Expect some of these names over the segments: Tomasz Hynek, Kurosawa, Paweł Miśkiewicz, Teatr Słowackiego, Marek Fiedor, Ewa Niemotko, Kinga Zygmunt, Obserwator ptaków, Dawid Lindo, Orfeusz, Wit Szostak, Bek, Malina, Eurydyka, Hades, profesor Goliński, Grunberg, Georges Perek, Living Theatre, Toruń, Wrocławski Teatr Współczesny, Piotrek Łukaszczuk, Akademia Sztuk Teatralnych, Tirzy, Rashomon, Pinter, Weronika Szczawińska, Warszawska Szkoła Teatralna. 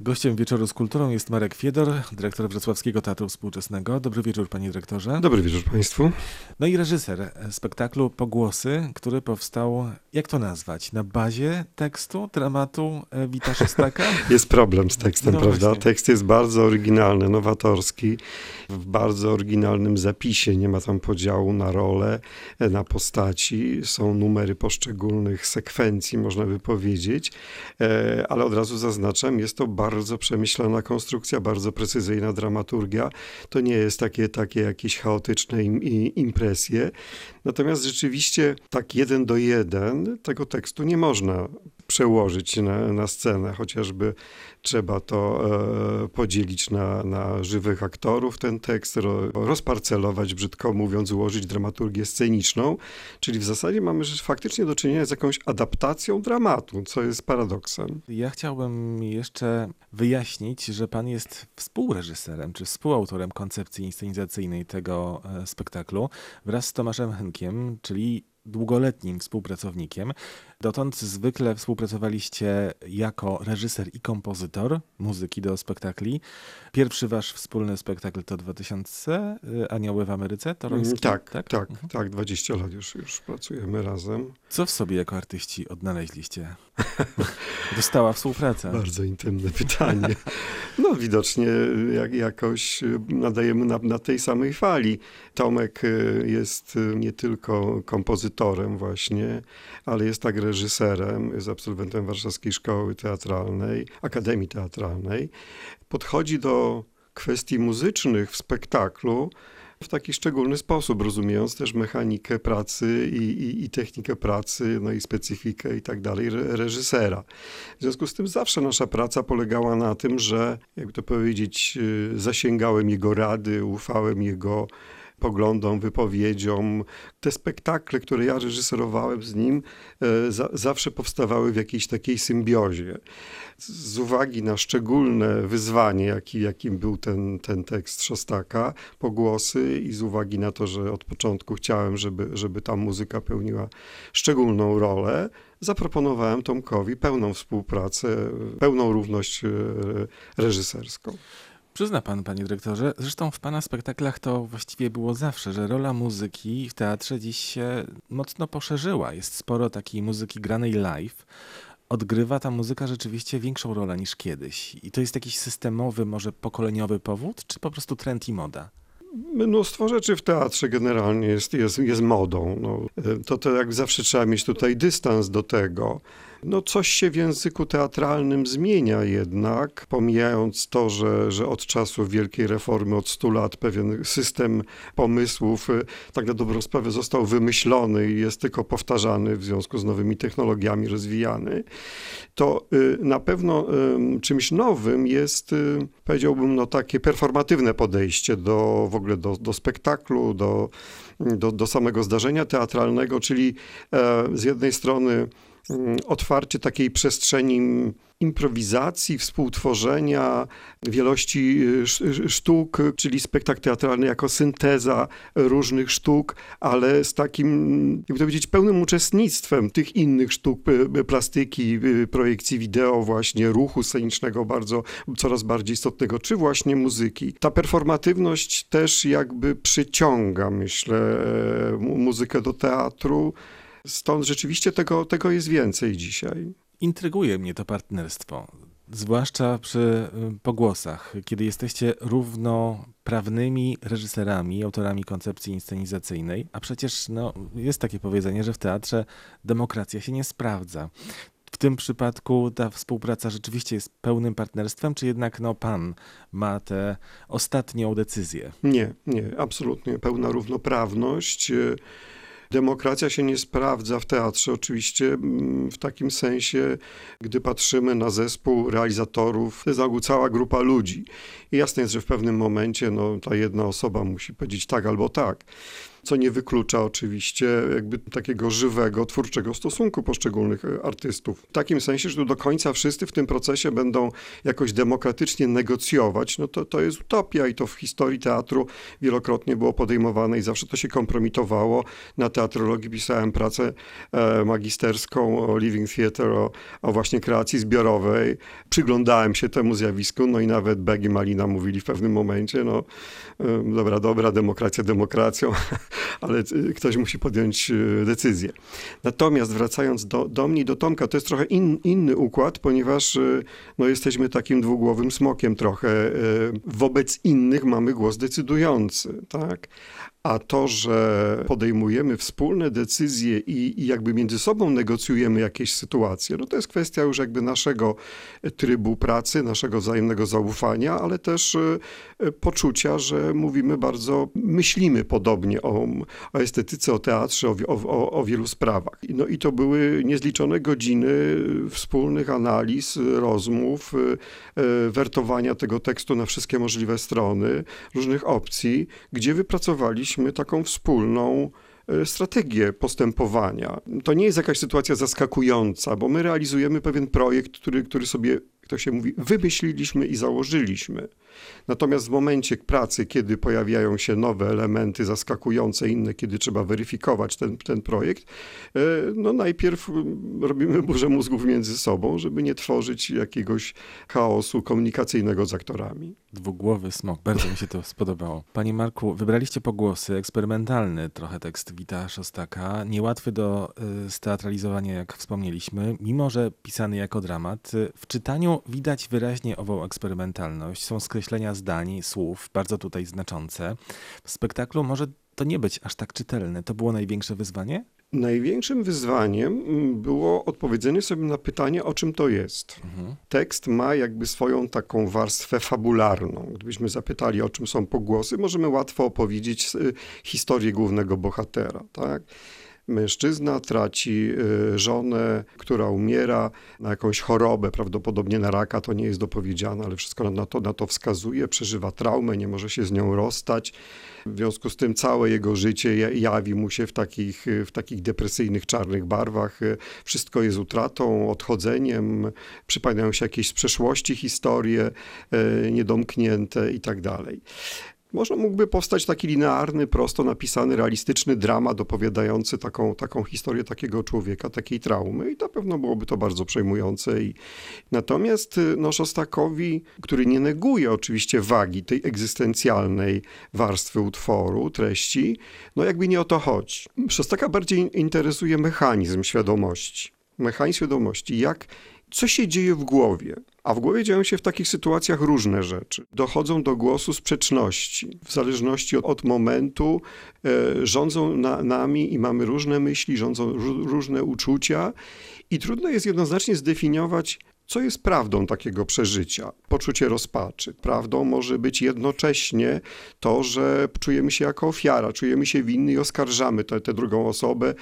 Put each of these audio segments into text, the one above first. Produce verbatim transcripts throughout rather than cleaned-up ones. Gościem Wieczoru z Kulturą jest Marek Fiedor, dyrektor Wrocławskiego Teatru Współczesnego. Dobry wieczór, panie dyrektorze. Dobry wieczór państwu. No i reżyser spektaklu Pogłosy, który powstał, jak to nazwać, na bazie tekstu, dramatu Wita Szostaka? Jest problem z tekstem, no prawda? Właśnie. Tekst jest bardzo oryginalny, nowatorski, w bardzo oryginalnym zapisie. Nie ma tam podziału na role, na postaci. Są numery poszczególnych sekwencji, można by powiedzieć. Ale od razu zaznaczam, jest to bardzo Bardzo przemyślana konstrukcja, bardzo precyzyjna dramaturgia. To nie jest takie, takie jakieś chaotyczne im, i impresje. Natomiast rzeczywiście tak jeden do jeden tego tekstu nie można przełożyć na, na scenę, chociażby trzeba to e, podzielić na, na żywych aktorów, ten tekst ro, rozparcelować, brzydko mówiąc, ułożyć dramaturgię sceniczną, czyli w zasadzie mamy faktycznie do czynienia z jakąś adaptacją dramatu, co jest paradoksem. Ja chciałbym jeszcze wyjaśnić, że pan jest współreżyserem, czy współautorem koncepcji inscenizacyjnej tego spektaklu wraz z Tomaszem Hynkiem, czyli długoletnim współpracownikiem. Dotąd zwykle współpracowaliście jako reżyser i kompozytor muzyki do spektakli. Pierwszy wasz wspólny spektakl to dwa tysiące, Anioły w Ameryce, toruński. Tak, tak, tak, mhm. tak, dwadzieścia lat już, już pracujemy razem. Co w sobie jako artyści odnaleźliście? Dostała współpraca. Bardzo intymne pytanie. No widocznie jak, jakoś nadajemy na, na tej samej fali. Tomek jest nie tylko kompozytorem właśnie, ale jest tak reżyserem, jest absolwentem Warszawskiej Szkoły Teatralnej, Akademii Teatralnej. Podchodzi do kwestii muzycznych w spektaklu w taki szczególny sposób, rozumiejąc też mechanikę pracy i, i, i technikę pracy, no i specyfikę i tak dalej re, reżysera. W związku z tym zawsze nasza praca polegała na tym, że, jakby to powiedzieć, zasięgałem jego rady, ufałem jego poglądom, wypowiedziom. Te spektakle, które ja reżyserowałem z nim, za, zawsze powstawały w jakiejś takiej symbiozie. Z uwagi na szczególne wyzwanie, jaki, jakim był ten, ten tekst Szostaka, Pogłosy, i z uwagi na to, że od początku chciałem, żeby, żeby ta muzyka pełniła szczególną rolę, zaproponowałem Tomkowi pełną współpracę, pełną równość reżyserską. Przyzna pan, panie dyrektorze, zresztą w pana spektaklach to właściwie było zawsze, że rola muzyki w teatrze dziś się mocno poszerzyła. Jest sporo takiej muzyki granej live. Odgrywa ta muzyka rzeczywiście większą rolę niż kiedyś. I to jest jakiś systemowy, może pokoleniowy powód, czy po prostu trend i moda? Mnóstwo rzeczy w teatrze generalnie jest, jest, jest modą. No, to, to jak zawsze trzeba mieć tutaj dystans do tego. No coś się w języku teatralnym zmienia jednak, pomijając to, że, że od czasu wielkiej reformy, od stu lat pewien system pomysłów tak na dobrą sprawę został wymyślony i jest tylko powtarzany w związku z nowymi technologiami, rozwijany. To na pewno czymś nowym jest, powiedziałbym, no takie performatywne podejście do w ogóle do, do spektaklu, do, do, do samego zdarzenia teatralnego, czyli z jednej strony otwarcie takiej przestrzeni improwizacji, współtworzenia, wielości sztuk, czyli spektakl teatralny jako synteza różnych sztuk, ale z takim, jakby to powiedzieć, pełnym uczestnictwem tych innych sztuk, plastyki, projekcji wideo właśnie, ruchu scenicznego bardzo, coraz bardziej istotnego, czy właśnie muzyki. Ta performatywność też jakby przyciąga, myślę, muzykę do teatru. Stąd rzeczywiście tego, tego jest więcej dzisiaj. Intryguje mnie to partnerstwo, zwłaszcza przy Pogłosach, kiedy jesteście równoprawnymi reżyserami, autorami koncepcji inscenizacyjnej, a przecież no, jest takie powiedzenie, że w teatrze demokracja się nie sprawdza. W tym przypadku ta współpraca rzeczywiście jest pełnym partnerstwem, czy jednak no, pan ma tę ostatnią decyzję? Nie, nie, absolutnie. Pełna równoprawność. Demokracja się nie sprawdza w teatrze oczywiście w takim sensie, gdy patrzymy na zespół realizatorów, to jest cała grupa ludzi. I jasne jest, że w pewnym momencie no, ta jedna osoba musi powiedzieć tak albo tak. co nie wyklucza oczywiście jakby takiego żywego, twórczego stosunku poszczególnych artystów. W takim sensie, że do końca wszyscy w tym procesie będą jakoś demokratycznie negocjować, no to, to jest utopia i to w historii teatru wielokrotnie było podejmowane i zawsze to się kompromitowało. Na teatrologii pisałem pracę magisterską o Living Theatre, o, o właśnie kreacji zbiorowej. Przyglądałem się temu zjawisku, no i nawet Bek i Malina mówili w pewnym momencie, no dobra, dobra, demokracja demokracją, ale ktoś musi podjąć decyzję. Natomiast wracając do, do mnie i do Tomka, to jest trochę in, inny układ, ponieważ no, jesteśmy takim dwugłowym smokiem trochę. Wobec innych mamy głos decydujący, tak? A to, że podejmujemy wspólne decyzje i, i jakby między sobą negocjujemy jakieś sytuacje, no to jest kwestia już jakby naszego trybu pracy, naszego wzajemnego zaufania, ale też poczucia, że mówimy bardzo, myślimy podobnie o, o estetyce, o teatrze, o, o, o wielu sprawach. No i to były niezliczone godziny wspólnych analiz, rozmów, wertowania tego tekstu na wszystkie możliwe strony, różnych opcji, gdzie wypracowaliśmy taką wspólną strategię postępowania. To nie jest jakaś sytuacja zaskakująca, bo my realizujemy pewien projekt, który, który sobie, jak to się mówi, wymyśliliśmy i założyliśmy. Natomiast w momencie pracy, kiedy pojawiają się nowe elementy zaskakujące, inne, kiedy trzeba weryfikować ten, ten projekt, no najpierw robimy burzę mózgów między sobą, żeby nie tworzyć jakiegoś chaosu komunikacyjnego z aktorami. Dwugłowy smok, bardzo mi się to spodobało. Panie Marku, wybraliście pogłosy, eksperymentalny trochę tekst Wita Szostaka, niełatwy do y, steatralizowania, jak wspomnieliśmy, mimo że pisany jako dramat. W czytaniu widać wyraźnie ową eksperymentalność, są skreślone Określenia zdań, słów, bardzo tutaj znaczące. W spektaklu może to nie być aż tak czytelne. To było największe wyzwanie? Największym wyzwaniem było odpowiedzenie sobie na pytanie, o czym to jest. Mhm. Tekst ma jakby swoją taką warstwę fabularną. Gdybyśmy zapytali, o czym są pogłosy, możemy łatwo opowiedzieć historię głównego bohatera, tak? Mężczyzna traci żonę, która umiera na jakąś chorobę, prawdopodobnie na raka, to nie jest dopowiedziane, ale wszystko na to, na to wskazuje, przeżywa traumę, nie może się z nią rozstać. W związku z tym całe jego życie jawi mu się w takich, w takich depresyjnych, czarnych barwach. Wszystko jest utratą, odchodzeniem, przypadają się jakieś z przeszłości historie niedomknięte i tak dalej. Może mógłby powstać taki linearny, prosto napisany, realistyczny dramat opowiadający taką, taką historię takiego człowieka, takiej traumy i na pewno byłoby to bardzo przejmujące. I... Natomiast no, Szostakowi, który nie neguje oczywiście wagi tej egzystencjalnej warstwy utworu, treści, no jakby nie o to chodzi. Szostaka bardziej interesuje mechanizm świadomości. Mechanizm świadomości, jak... Co się dzieje w głowie? A w głowie dzieją się w takich sytuacjach różne rzeczy. Dochodzą do głosu sprzeczności. W zależności od, od momentu e, rządzą na, nami i mamy różne myśli, rządzą r- różne uczucia i trudno jest jednoznacznie zdefiniować, co jest prawdą takiego przeżycia. Poczucie rozpaczy. Prawdą może być jednocześnie to, że czujemy się jako ofiara, czujemy się winni i oskarżamy tę, tę drugą osobę,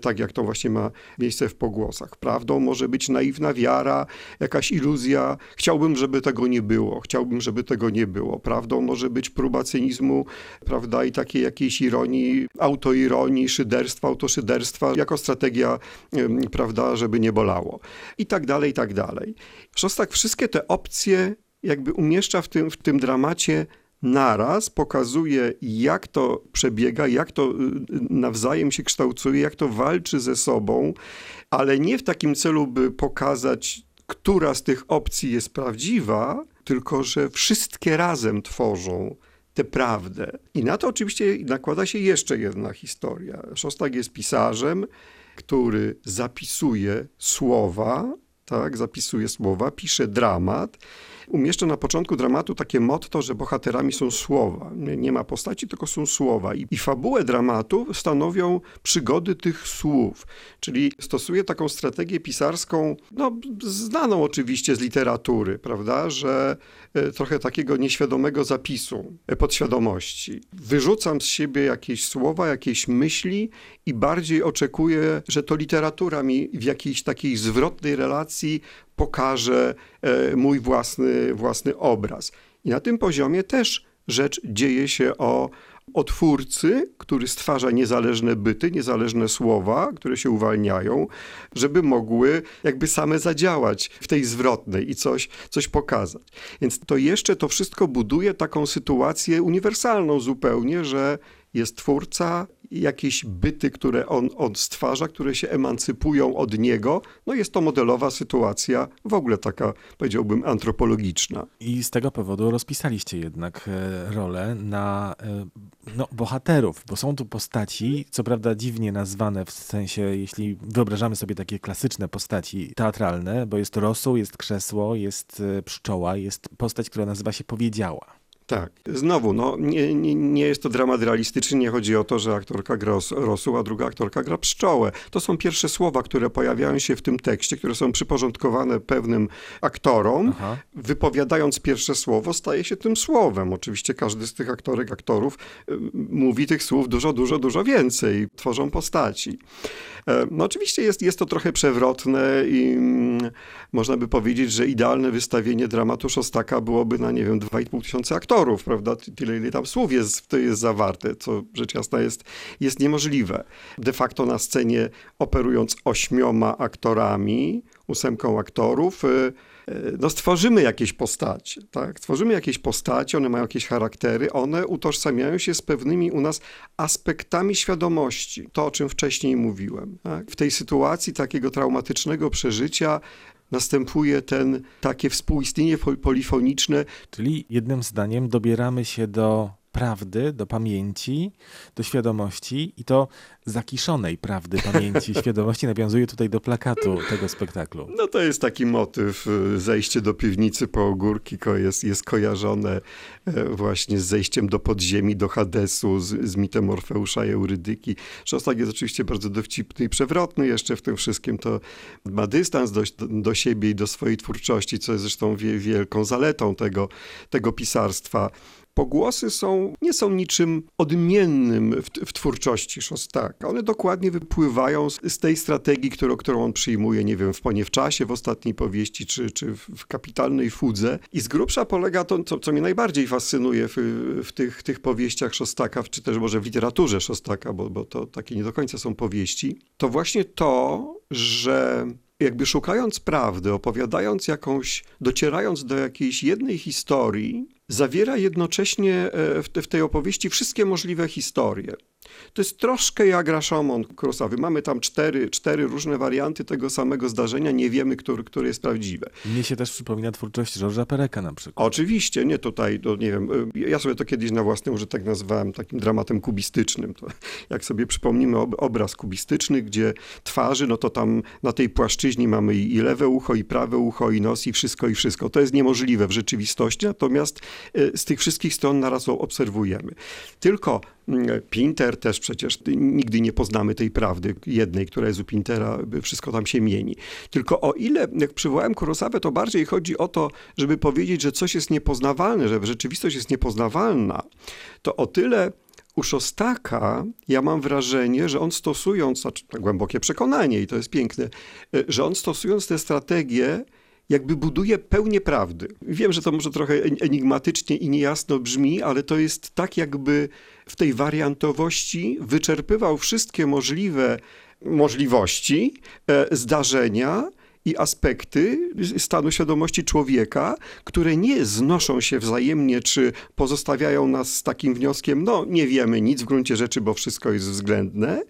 tak jak to właśnie ma miejsce w pogłosach. Prawdą może być naiwna wiara, jakaś iluzja. Chciałbym, żeby tego nie było. Chciałbym, żeby tego nie było. Prawdą może być próba cynizmu, prawda, i takiej jakiejś ironii, autoironii, szyderstwa, autoszyderstwa, jako strategia, prawda, żeby nie bolało. I tak dalej, i tak dalej. Szostak wszystkie te opcje jakby umieszcza w tym, w tym dramacie naraz, pokazuje jak to przebiega, jak to nawzajem się kształcuje, jak to walczy ze sobą, ale nie w takim celu, by pokazać, która z tych opcji jest prawdziwa, tylko że wszystkie razem tworzą tę prawdę. I na to oczywiście nakłada się jeszcze jedna historia. Szostak jest pisarzem, który zapisuje słowa, tak, zapisuje słowa, pisze dramat. Umieszczę na początku dramatu takie motto, że bohaterami są słowa. Nie, nie ma postaci, tylko są słowa. I, i fabułę dramatu stanowią przygody tych słów. Czyli stosuje taką strategię pisarską, no znaną oczywiście z literatury, prawda, że e, trochę takiego nieświadomego zapisu e, podświadomości. Wyrzucam z siebie jakieś słowa, jakieś myśli i bardziej oczekuję, że to literatura mi w jakiejś takiej zwrotnej relacji pokaże mój własny, własny obraz. I na tym poziomie też rzecz dzieje się o, o twórcy, który stwarza niezależne byty, niezależne słowa, które się uwalniają, żeby mogły jakby same zadziałać w tej zwrotnej i coś, coś pokazać. Więc to jeszcze to wszystko buduje taką sytuację uniwersalną zupełnie, że jest twórca, jakieś byty, które on, on stwarza, które się emancypują od niego. No jest to modelowa sytuacja, w ogóle taka, powiedziałbym, antropologiczna. I z tego powodu rozpisaliście jednak rolę na no, bohaterów, bo są tu postaci, co prawda dziwnie nazwane, w sensie, jeśli wyobrażamy sobie takie klasyczne postaci teatralne, bo jest rosół, jest krzesło, jest pszczoła, jest postać, która nazywa się Powiedziała. Tak. Znowu, no, nie, nie, nie jest to dramat realistyczny, nie chodzi o to, że aktorka gra rosół, a druga aktorka gra pszczołę. To są pierwsze słowa, które pojawiają się w tym tekście, które są przyporządkowane pewnym aktorom. Aha. Wypowiadając pierwsze słowo, staje się tym słowem. Oczywiście każdy z tych aktorek, aktorów y, mówi tych słów dużo, dużo, dużo więcej. Tworzą postaci. E, no oczywiście jest, jest to trochę przewrotne i mm, można by powiedzieć, że idealne wystawienie dramatu Szostaka byłoby na, nie wiem, dwa i pół tysiąca aktorów. Prawda? Tyle, ile tam słów jest, to jest zawarte, co rzecz jasna jest, jest niemożliwe. De facto na scenie operując ośmioma aktorami, ósemką aktorów, no stworzymy jakieś postacie, tak? Stworzymy jakieś postacie, one mają jakieś charaktery, one utożsamiają się z pewnymi u nas aspektami świadomości. To, o czym wcześniej mówiłem. Tak? W tej sytuacji takiego traumatycznego przeżycia następuje ten takie współistnienie polifoniczne. Czyli jednym zdaniem dobieramy się do prawdy, do pamięci, do świadomości i to zakiszonej prawdy, pamięci, świadomości nawiązuje tutaj do plakatu tego spektaklu. No to jest taki motyw. Zejście do piwnicy po ogórki jest, jest kojarzone właśnie z zejściem do podziemi, do Hadesu, z, z mitem Orfeusza i Eurydyki. Szostak jest oczywiście bardzo dowcipny i przewrotny. Jeszcze w tym wszystkim to ma dystans do, do siebie i do swojej twórczości, co jest zresztą wielką zaletą tego, tego pisarstwa. Pogłosy są, nie są niczym odmiennym w, w twórczości Szostaka. One dokładnie wypływają z, z tej strategii, którą, którą on przyjmuje, nie wiem, w Poniewczasie, w Ostatniej powieści, czy, czy w Kapitalnej fudze. I z grubsza polega to, co, co mnie najbardziej fascynuje w, w tych, tych powieściach Szostaka, czy też może w literaturze Szostaka, bo, bo to takie nie do końca są powieści, to właśnie to, że jakby szukając prawdy, opowiadając jakąś, docierając do jakiejś jednej historii, zawiera jednocześnie w tej opowieści wszystkie możliwe historie. To jest troszkę jak Rashomon Kurosawy. Mamy tam cztery, cztery różne warianty tego samego zdarzenia. Nie wiemy, który, który jest prawdziwe. Mnie się też przypomina twórczość Georgesa Pereka na przykład. Oczywiście, nie tutaj, to nie wiem. Ja sobie to kiedyś na własny użytek nazwałem takim dramatem kubistycznym. To jak sobie przypomnimy obraz kubistyczny, gdzie twarzy, no to tam na tej płaszczyźnie mamy i lewe ucho, i prawe ucho, i nos, i wszystko, i wszystko. To jest niemożliwe w rzeczywistości, natomiast z tych wszystkich stron naraz obserwujemy. Tylko Pinter też przecież, nigdy nie poznamy tej prawdy jednej, która jest u Pintera, wszystko tam się mieni. Tylko o ile, jak przywołałem Kurosawę, to bardziej chodzi o to, żeby powiedzieć, że coś jest niepoznawalne, że rzeczywistość jest niepoznawalna, to o tyle u Szostaka ja mam wrażenie, że on stosując, znaczy głębokie przekonanie i to jest piękne, że on stosując tę strategię, jakby buduje pełnię prawdy. Wiem, że to może trochę enigmatycznie i niejasno brzmi, ale to jest tak, jakby w tej wariantowości wyczerpywał wszystkie możliwe możliwości, zdarzenia i aspekty stanu świadomości człowieka, które nie znoszą się wzajemnie, czy pozostawiają nas z takim wnioskiem, no nie wiemy nic w gruncie rzeczy, bo wszystko jest względne,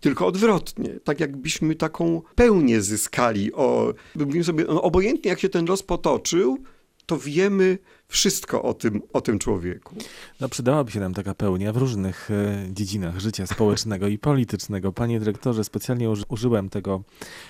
tylko odwrotnie. Tak jakbyśmy taką pełnię zyskali. O, mówimy sobie, no, obojętnie jak się ten los potoczył, to wiemy wszystko o tym, o tym człowieku. No przydałaby się nam taka pełnia w różnych y, dziedzinach życia społecznego i politycznego. Panie dyrektorze, specjalnie uży, użyłem tego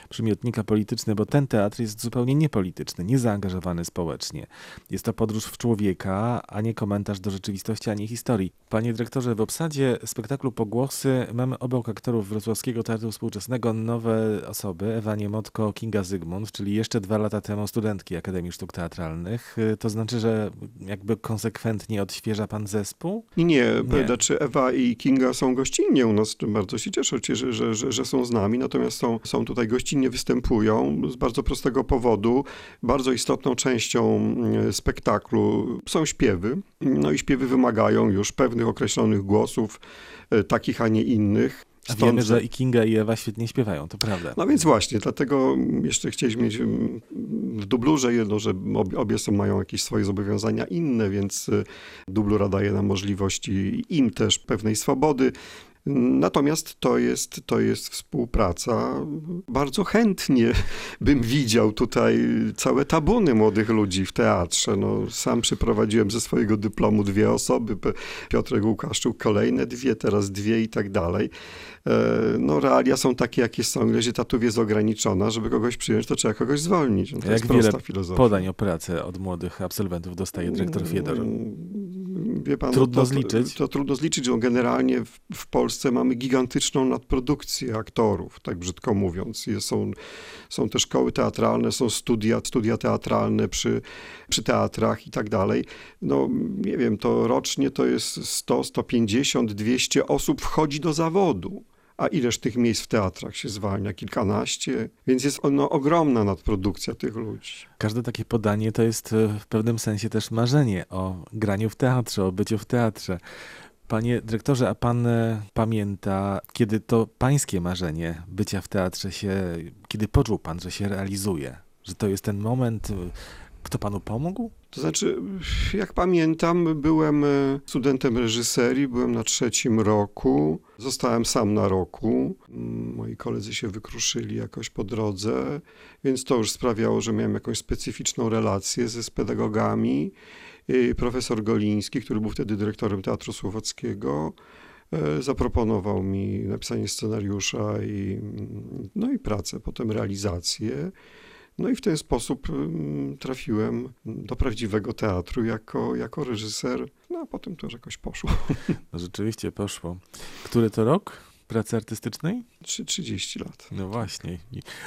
przymiotnika polityczny, bo ten teatr jest zupełnie niepolityczny, niezaangażowany społecznie. Jest to podróż w człowieka, a nie komentarz do rzeczywistości, a nie historii. Panie dyrektorze, w obsadzie spektaklu Pogłosy mamy obok aktorów Wrocławskiego Teatru Współczesnego nowe osoby, Ewa Niemotko, Kinga Zygmunt, czyli jeszcze dwa lata temu studentki Akademii Sztuk Teatralnych, latach, to znaczy, że jakby konsekwentnie odświeża pan zespół? Nie, nie. Znaczy Ewa i Kinga są gościnnie u nas. Bardzo się cieszę, że, że, że, że są z nami. Natomiast są, są tutaj gościnnie, występują z bardzo prostego powodu. Bardzo istotną częścią spektaklu są śpiewy. No i śpiewy wymagają już pewnych określonych głosów, takich, a nie innych. A Stąd... wiemy, że i Kinga, i Ewa świetnie śpiewają, to prawda. No więc właśnie, dlatego jeszcze chcieliśmy mieć w dublurze jedno, że obie są, mają jakieś swoje zobowiązania inne, więc dublura daje nam możliwość i im też pewnej swobody. Natomiast to jest, to jest współpraca. Bardzo chętnie bym widział tutaj całe tabuny młodych ludzi w teatrze. No, sam przyprowadziłem ze swojego dyplomu dwie osoby, Piotrek Łukaszczuk kolejne dwie, teraz dwie i tak dalej. No realia są takie, jakie są. Ile etatów jest ograniczona, żeby kogoś przyjąć, to trzeba kogoś zwolnić. No, to jest prosta filozofia. Podań o pracę od młodych absolwentów dostaje dyrektor Fiedor? Wie pan, trudno to, zliczyć. To, to trudno zliczyć, bo generalnie w, w Polsce mamy gigantyczną nadprodukcję aktorów, tak brzydko mówiąc. Jest, są, są te szkoły teatralne, są studia, studia teatralne przy, przy teatrach i tak dalej. No nie wiem, to rocznie to jest sto, sto pięćdziesiąt, dwieście osób wchodzi do zawodu. A ileż tych miejsc w teatrach się zwalnia? Kilkanaście. Więc jest ono ogromna nadprodukcja tych ludzi. Każde takie podanie to jest w pewnym sensie też marzenie o graniu w teatrze, o byciu w teatrze. Panie dyrektorze, a pan pamięta, kiedy to pańskie marzenie bycia w teatrze się, kiedy poczuł pan, że się realizuje? Że to jest ten moment, kto panu pomógł? To znaczy, jak pamiętam, byłem studentem reżyserii, byłem na trzecim roku, zostałem sam na roku. Moi koledzy się wykruszyli jakoś po drodze, więc to już sprawiało, że miałem jakąś specyficzną relację ze, z pedagogami. Profesor Goliński, który był wtedy dyrektorem Teatru Słowackiego, zaproponował mi napisanie scenariusza i, no i pracę, potem realizację. No i w ten sposób trafiłem do prawdziwego teatru jako, jako reżyser, no a potem to już jakoś poszło. No rzeczywiście poszło. Który to rok pracy artystycznej? trzydzieści lat. No właśnie.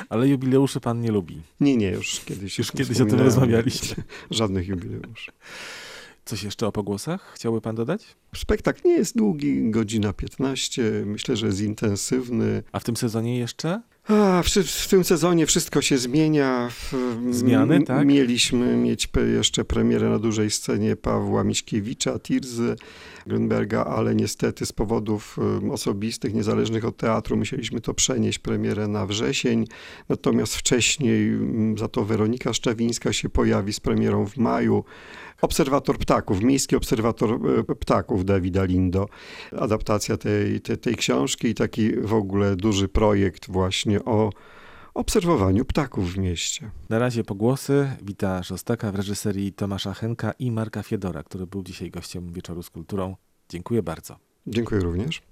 Ale jubileuszy pan nie lubi. Nie, nie, już kiedyś. Już kiedyś o tym rozmawialiśmy. Żadnych jubileuszy. Coś jeszcze o pogłosach chciałby pan dodać? Spektakl nie jest długi, godzina piętnaście, myślę, że jest intensywny. A w tym sezonie jeszcze? A, w, w tym sezonie wszystko się zmienia. W, Zmiany, tak? Mieliśmy mieć jeszcze premierę na dużej scenie Pawła Miśkiewicza, Tirzy, Grunberga, ale niestety z powodów osobistych, niezależnych od teatru, musieliśmy to przenieść, premierę na wrzesień. Natomiast wcześniej za to Weronika Szczawińska się pojawi z premierą w maju. Obserwator ptaków, miejski obserwator ptaków Dawida Lindo. Adaptacja tej, tej, tej książki i taki w ogóle duży projekt właśnie o obserwowaniu ptaków w mieście. Na razie pogłosy. Wita Szostaka w reżyserii Tomasza Hynka i Marka Fiedora, który był dzisiaj gościem Wieczoru z Kulturą. Dziękuję bardzo. Dziękuję również.